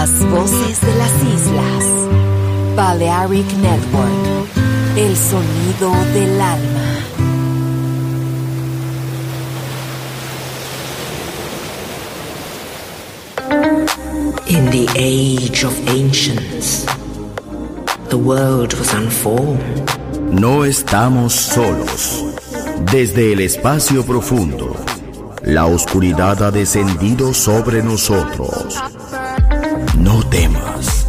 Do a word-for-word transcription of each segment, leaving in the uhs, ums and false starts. Las voces de las islas. Balearic Network. El sonido del alma. In the age of ancients, the world was unformed. No estamos solos. Desde el espacio profundo, la oscuridad ha descendido sobre nosotros. No temas,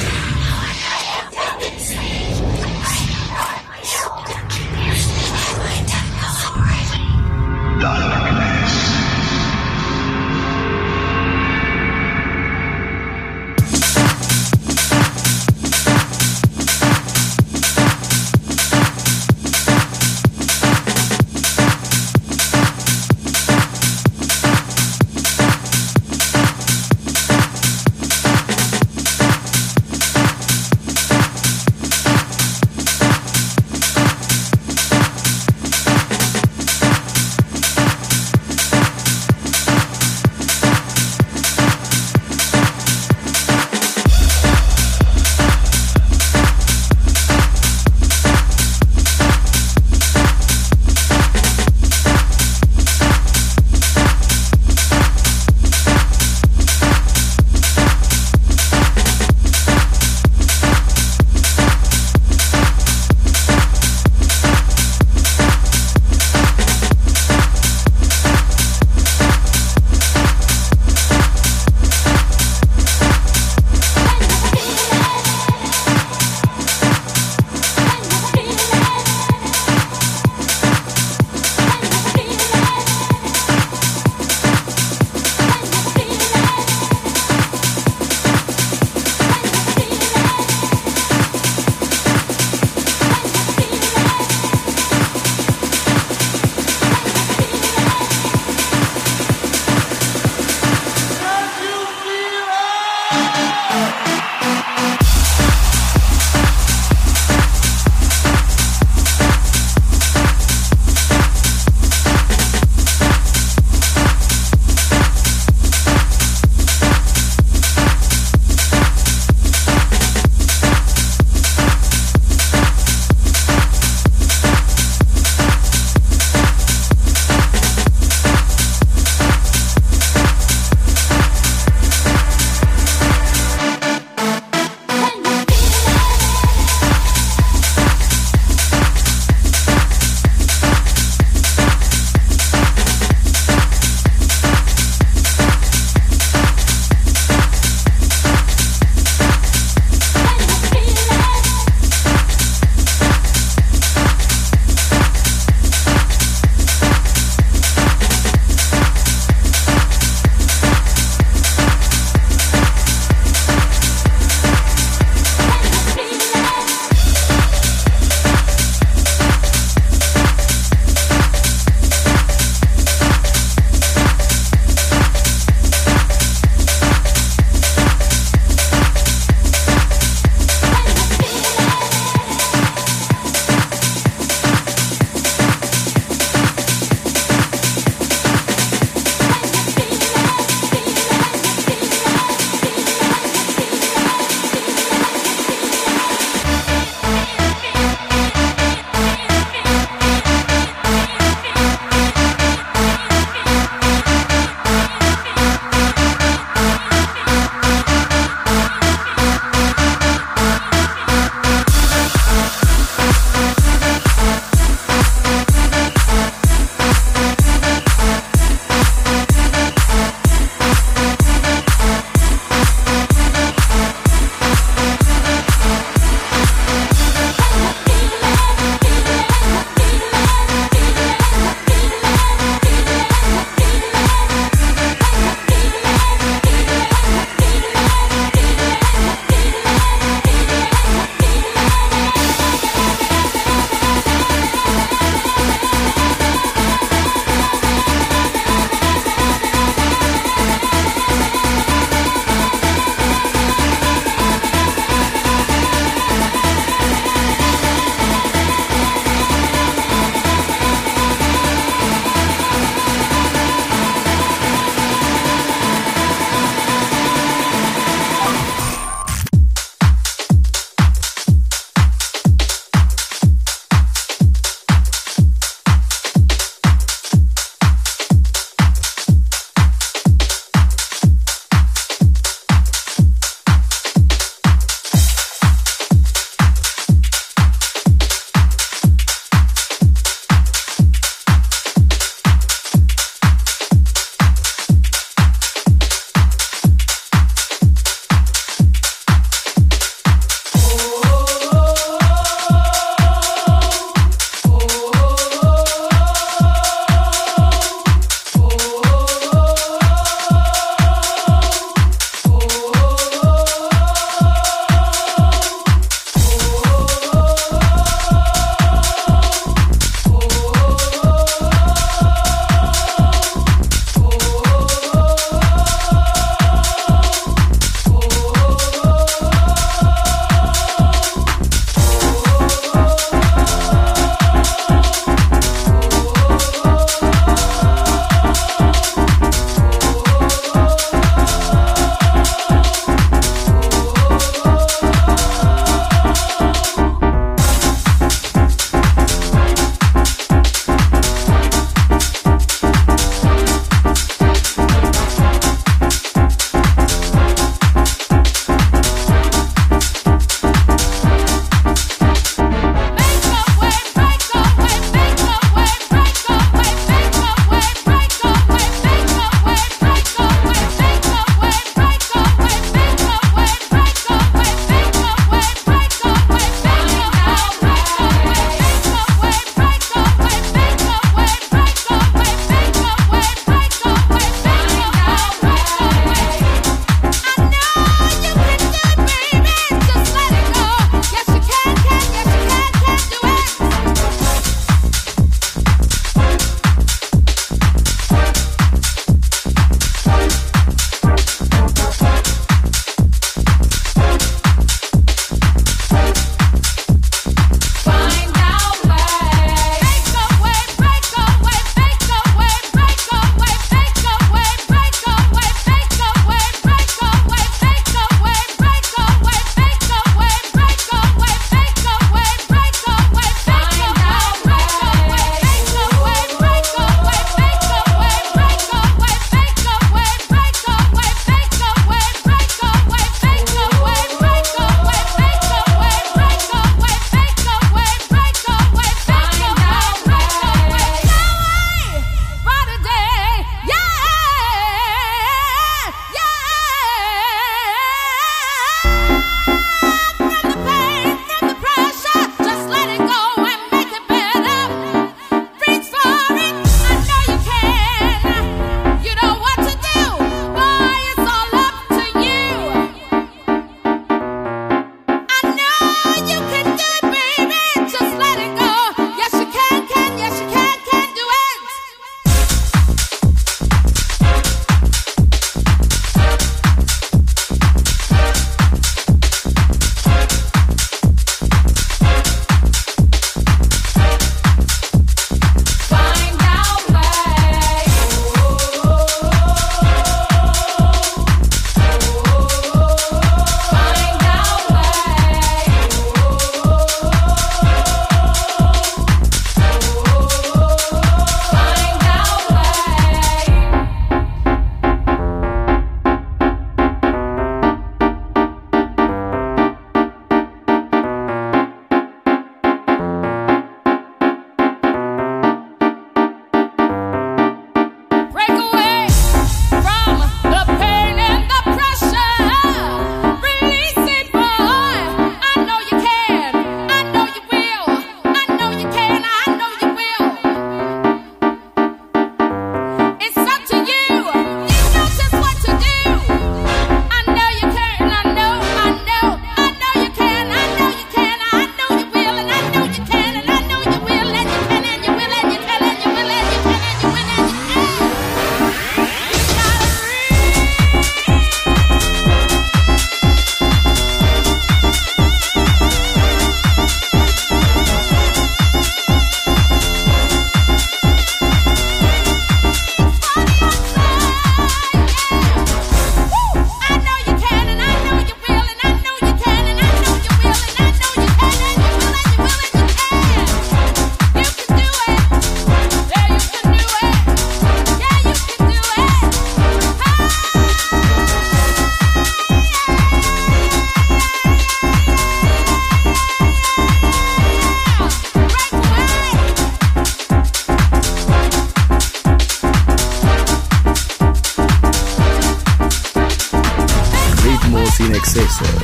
excesos,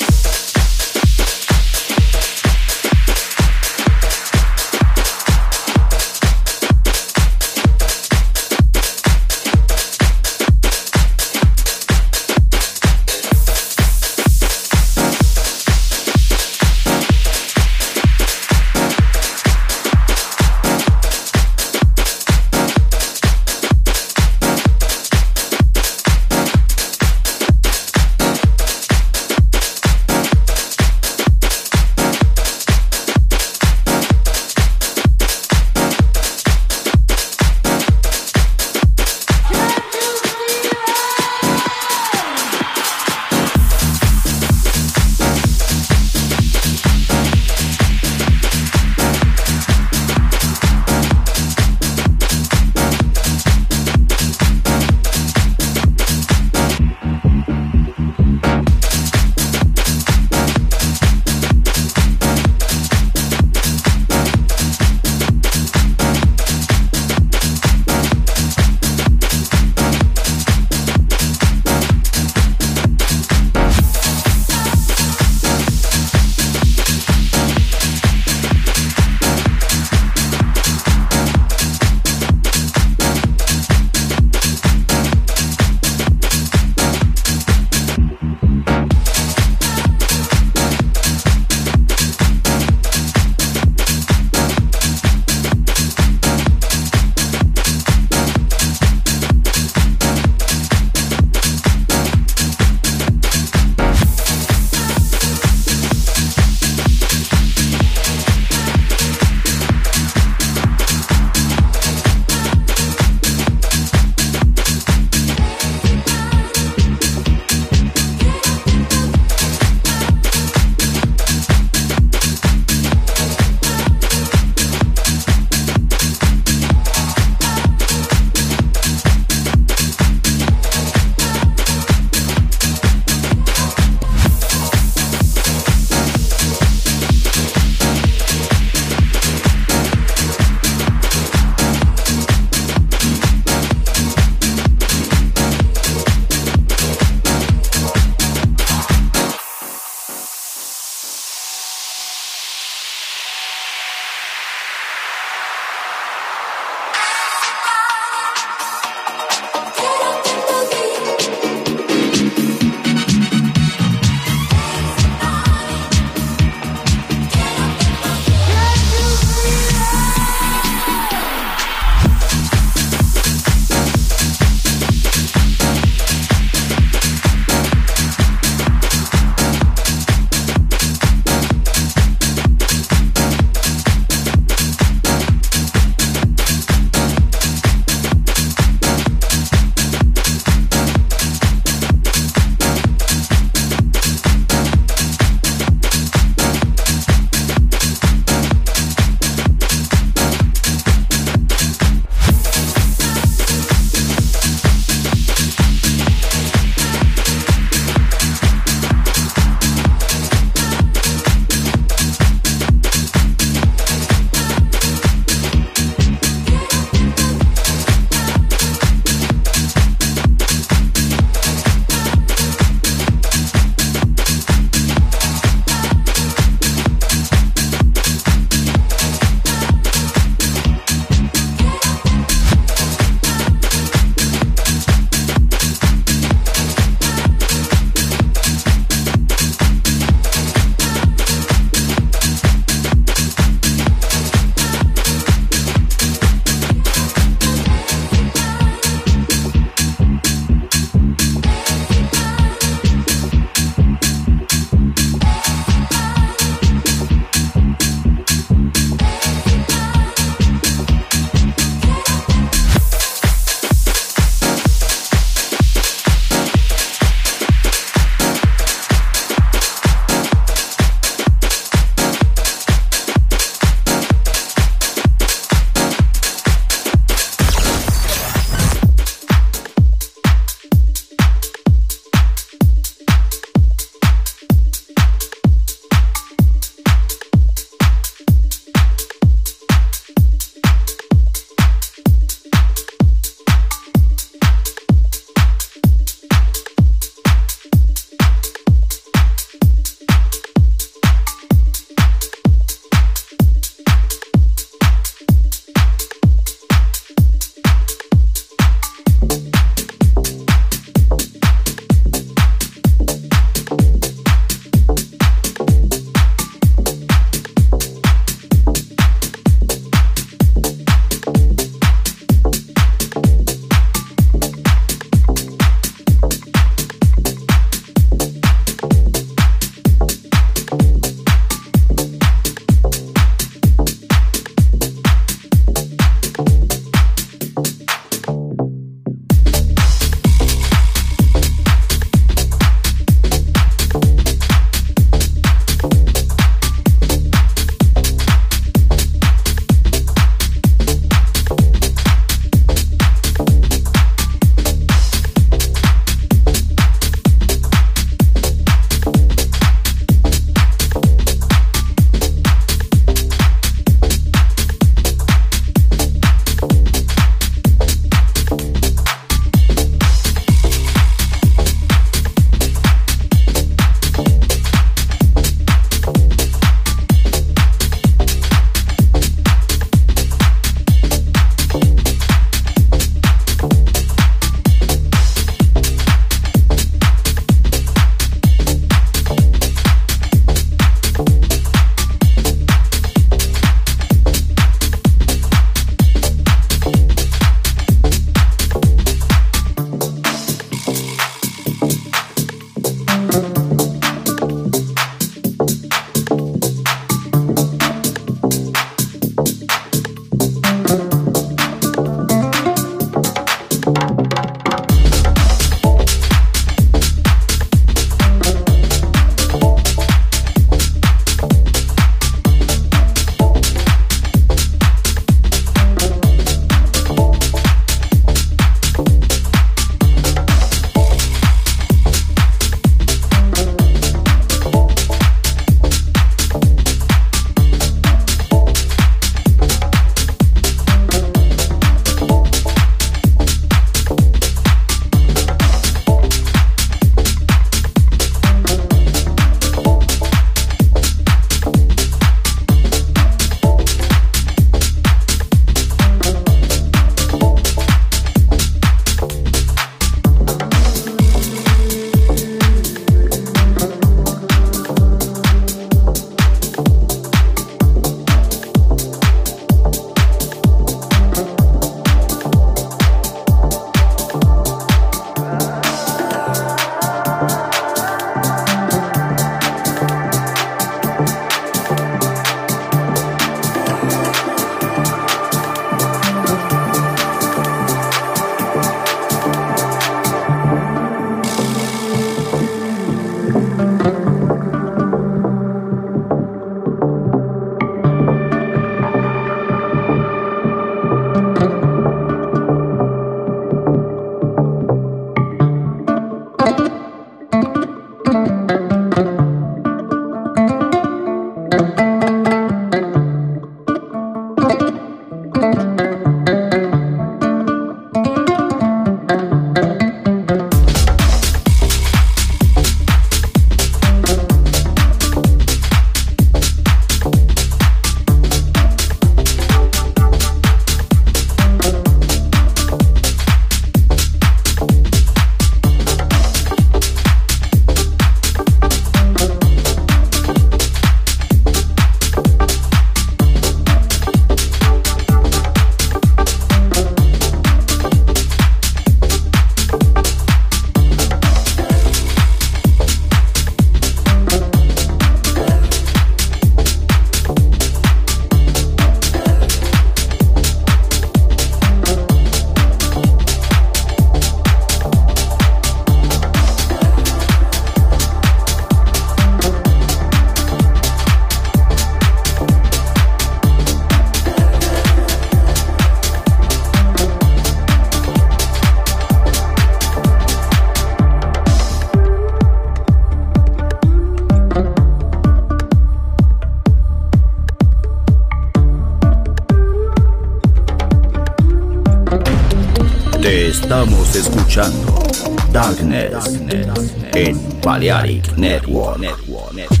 Te estamos escuchando Darknet, Darknet, Darknet en Balearic Network. Network, Network.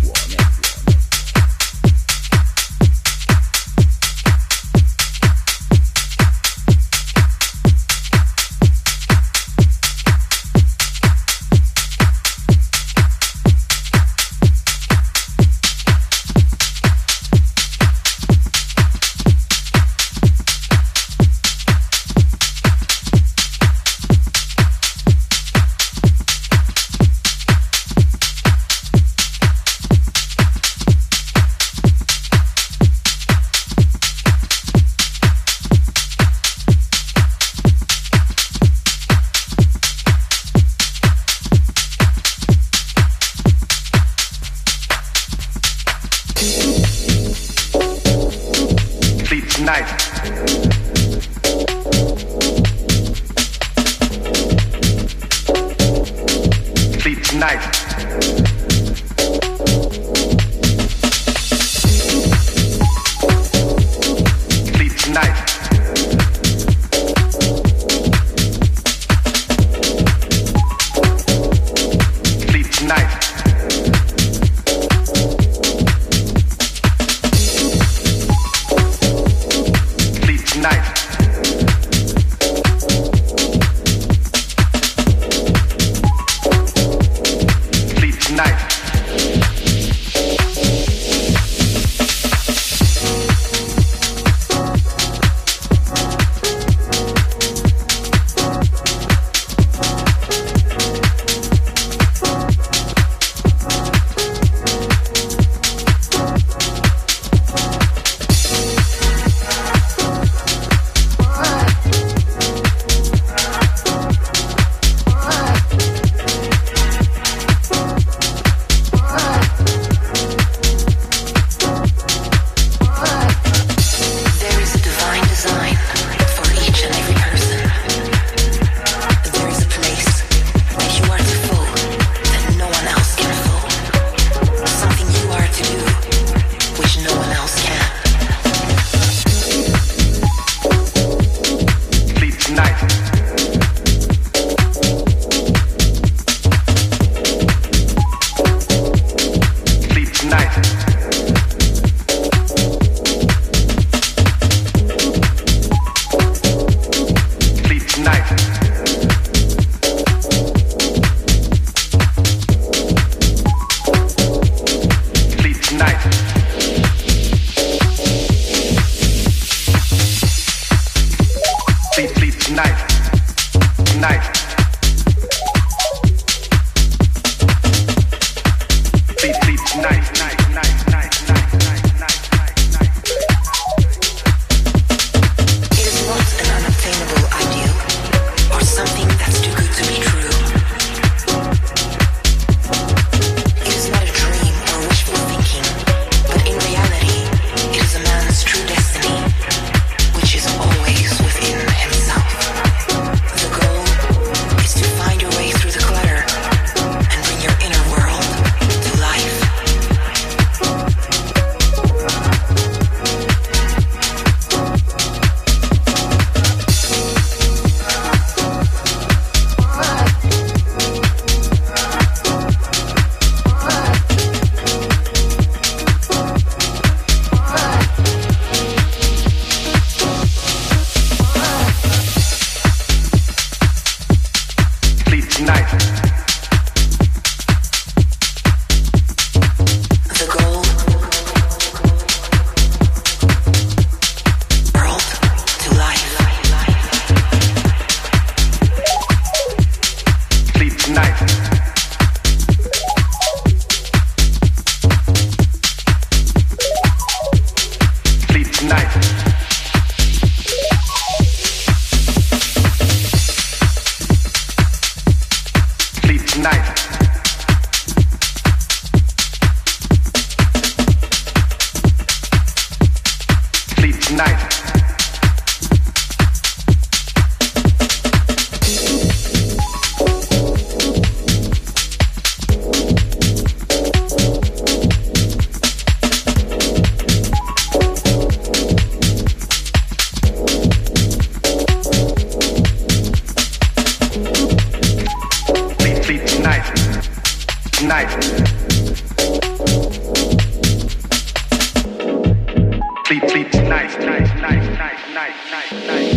night. Sleep, sleep, night, night, night, night, night, night, night, night.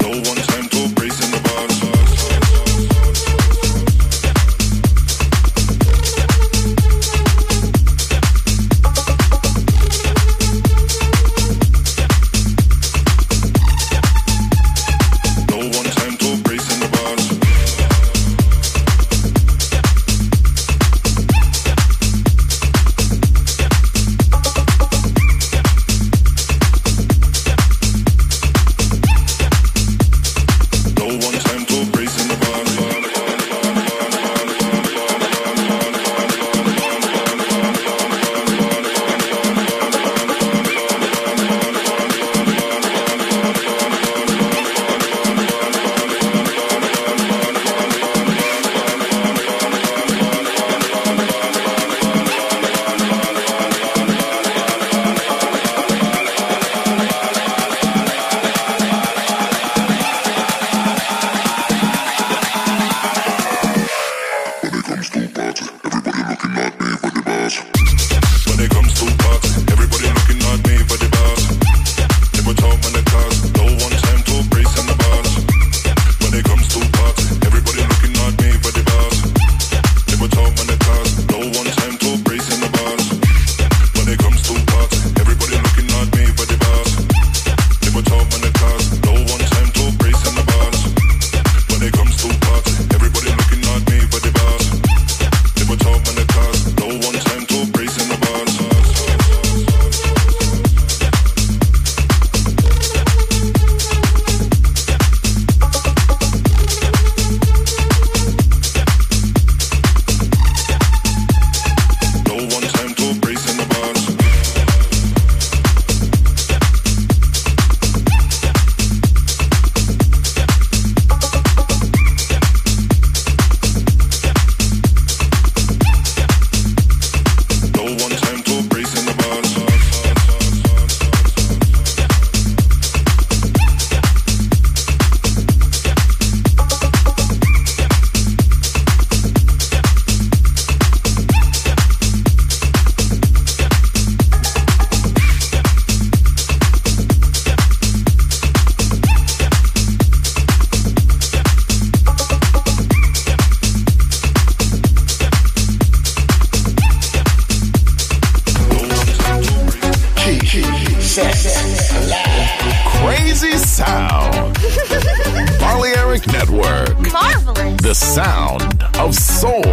No one time to break. Sex, laugh, crazy sound. Balearic Network. Marvelous. The sound of soul.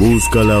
Busca la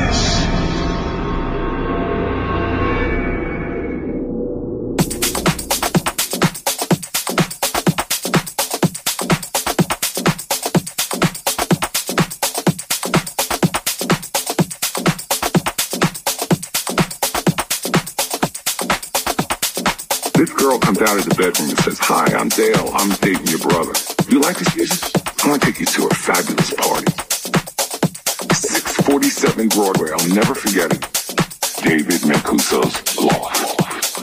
This girl comes out of the bedroom and says, "Hi, I'm Dale. I'm dating your brother. You like this music? I want to take you to a fabulous party. six forty-seven Broadway. I'll never forget it. David Mancuso's Loft."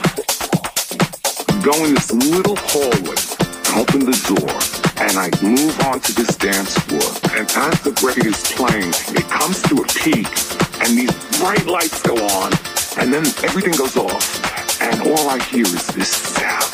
I go in this little hallway, open the door, and I move on to this dance floor. And as the break is playing, it comes to a peak, and these bright lights go on, and then everything goes off. And all I hear is this sound.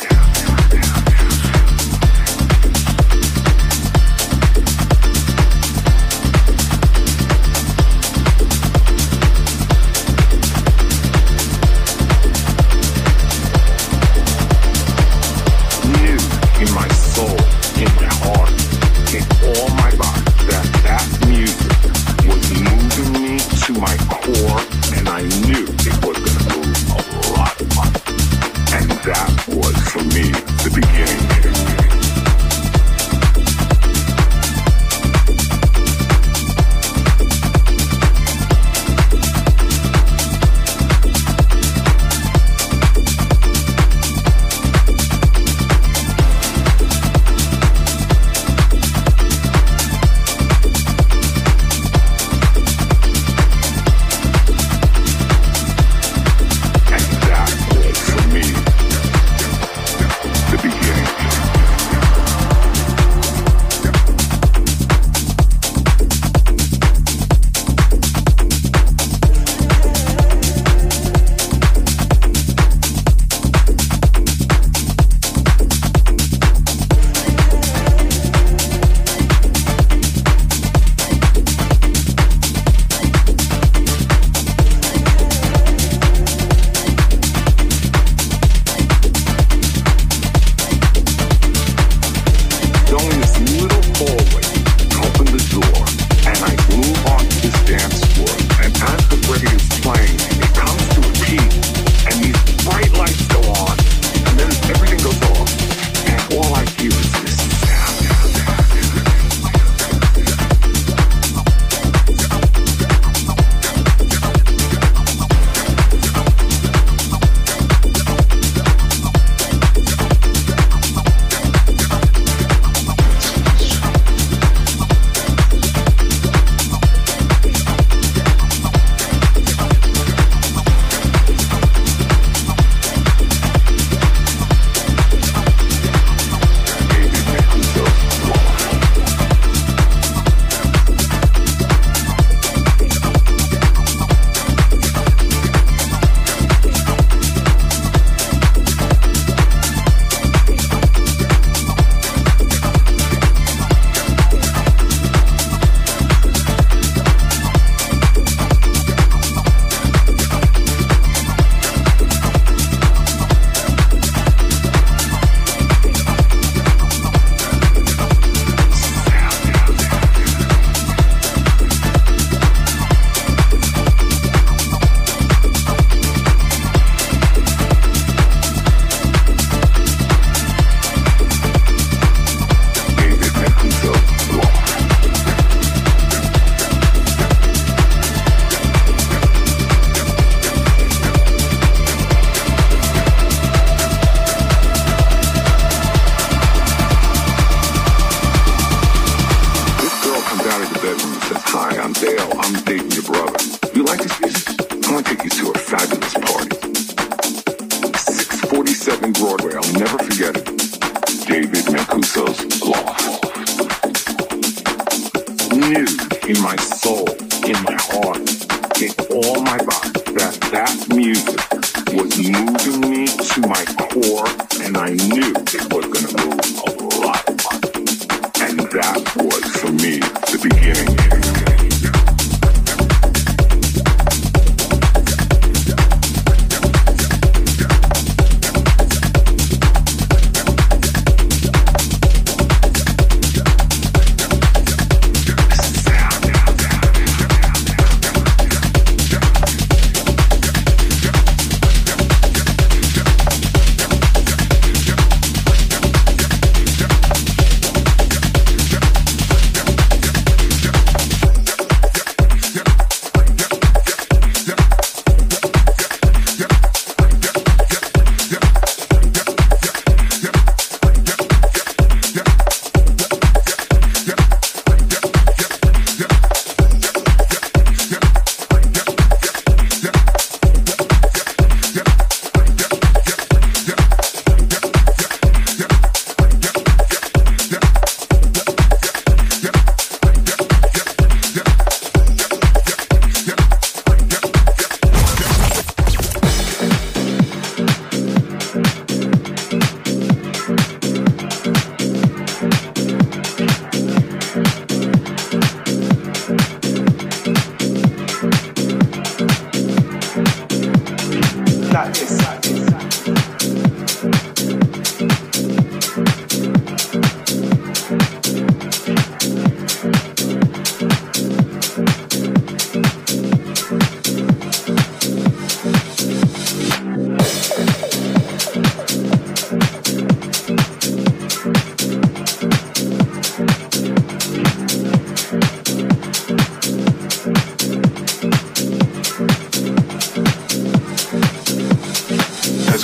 That was, for me, the beginning.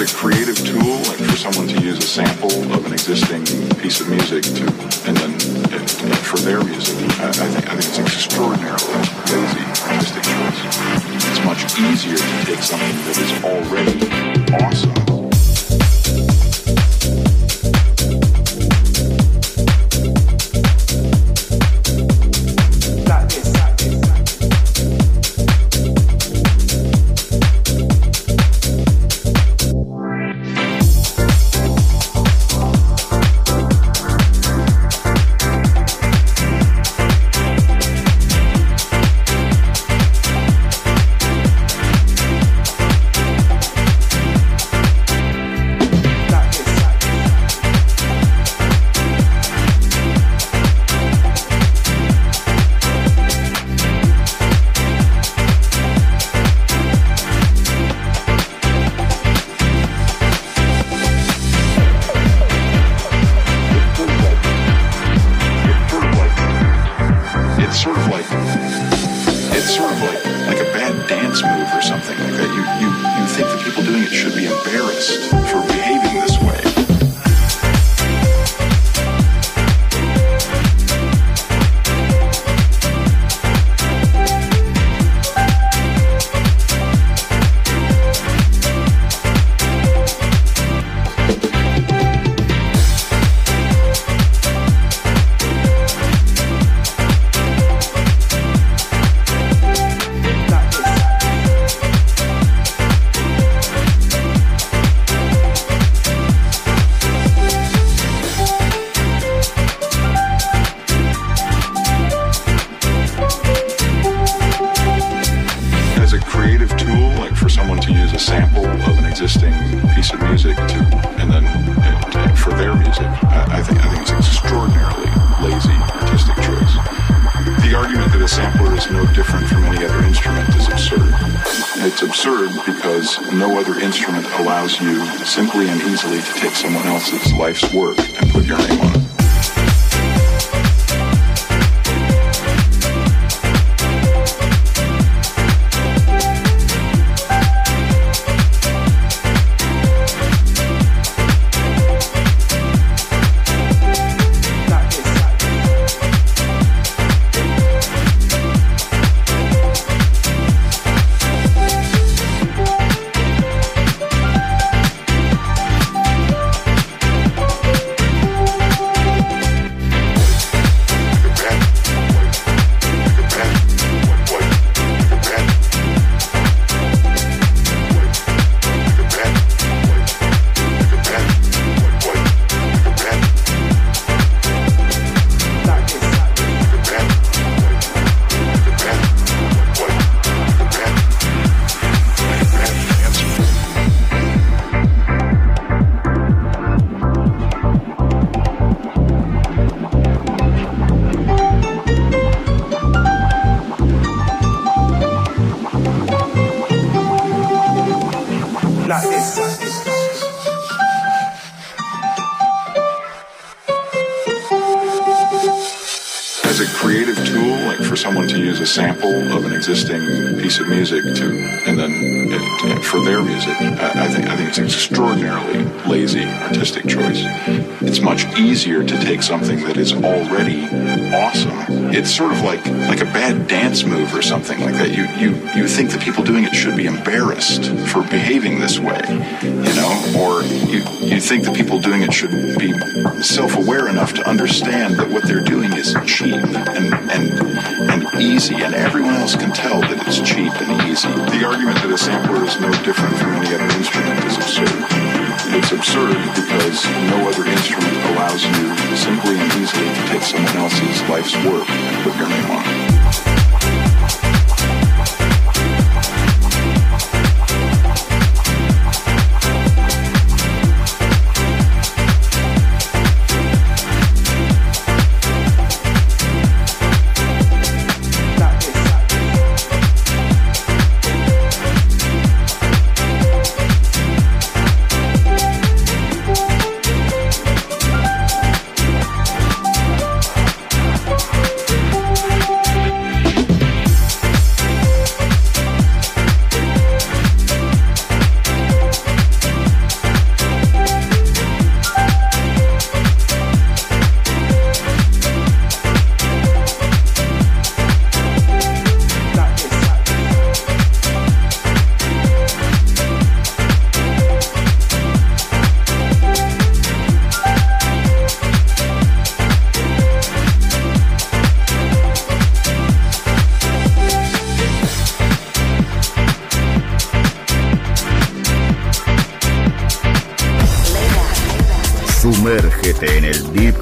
a creative tool, like for someone to use a sample of an existing piece of music to, and then and, and for their music, I, I think I think it's an extraordinarily lazy artistic choice. It's much easier to take something that is already awesome. Simply and easily to take someone else's life's work and put your name on it. Easier to take something that is already awesome. It's sort of like like a bad dance move or something like that. You you you think the people doing it should be embarrassed for behaving this way, you know, or you you think the people doing it should be self-aware enough to understand that what they're doing is cheap and and and easy, and everyone else can tell that it's cheap and easy. The argument that a sampler is no different from any other instrument is absurd. It's absurd because no other instrument allows you simply and easily to take someone else's life's work and put your name on it. Summergete en el Deep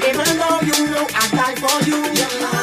Even though you know I die for you, yeah.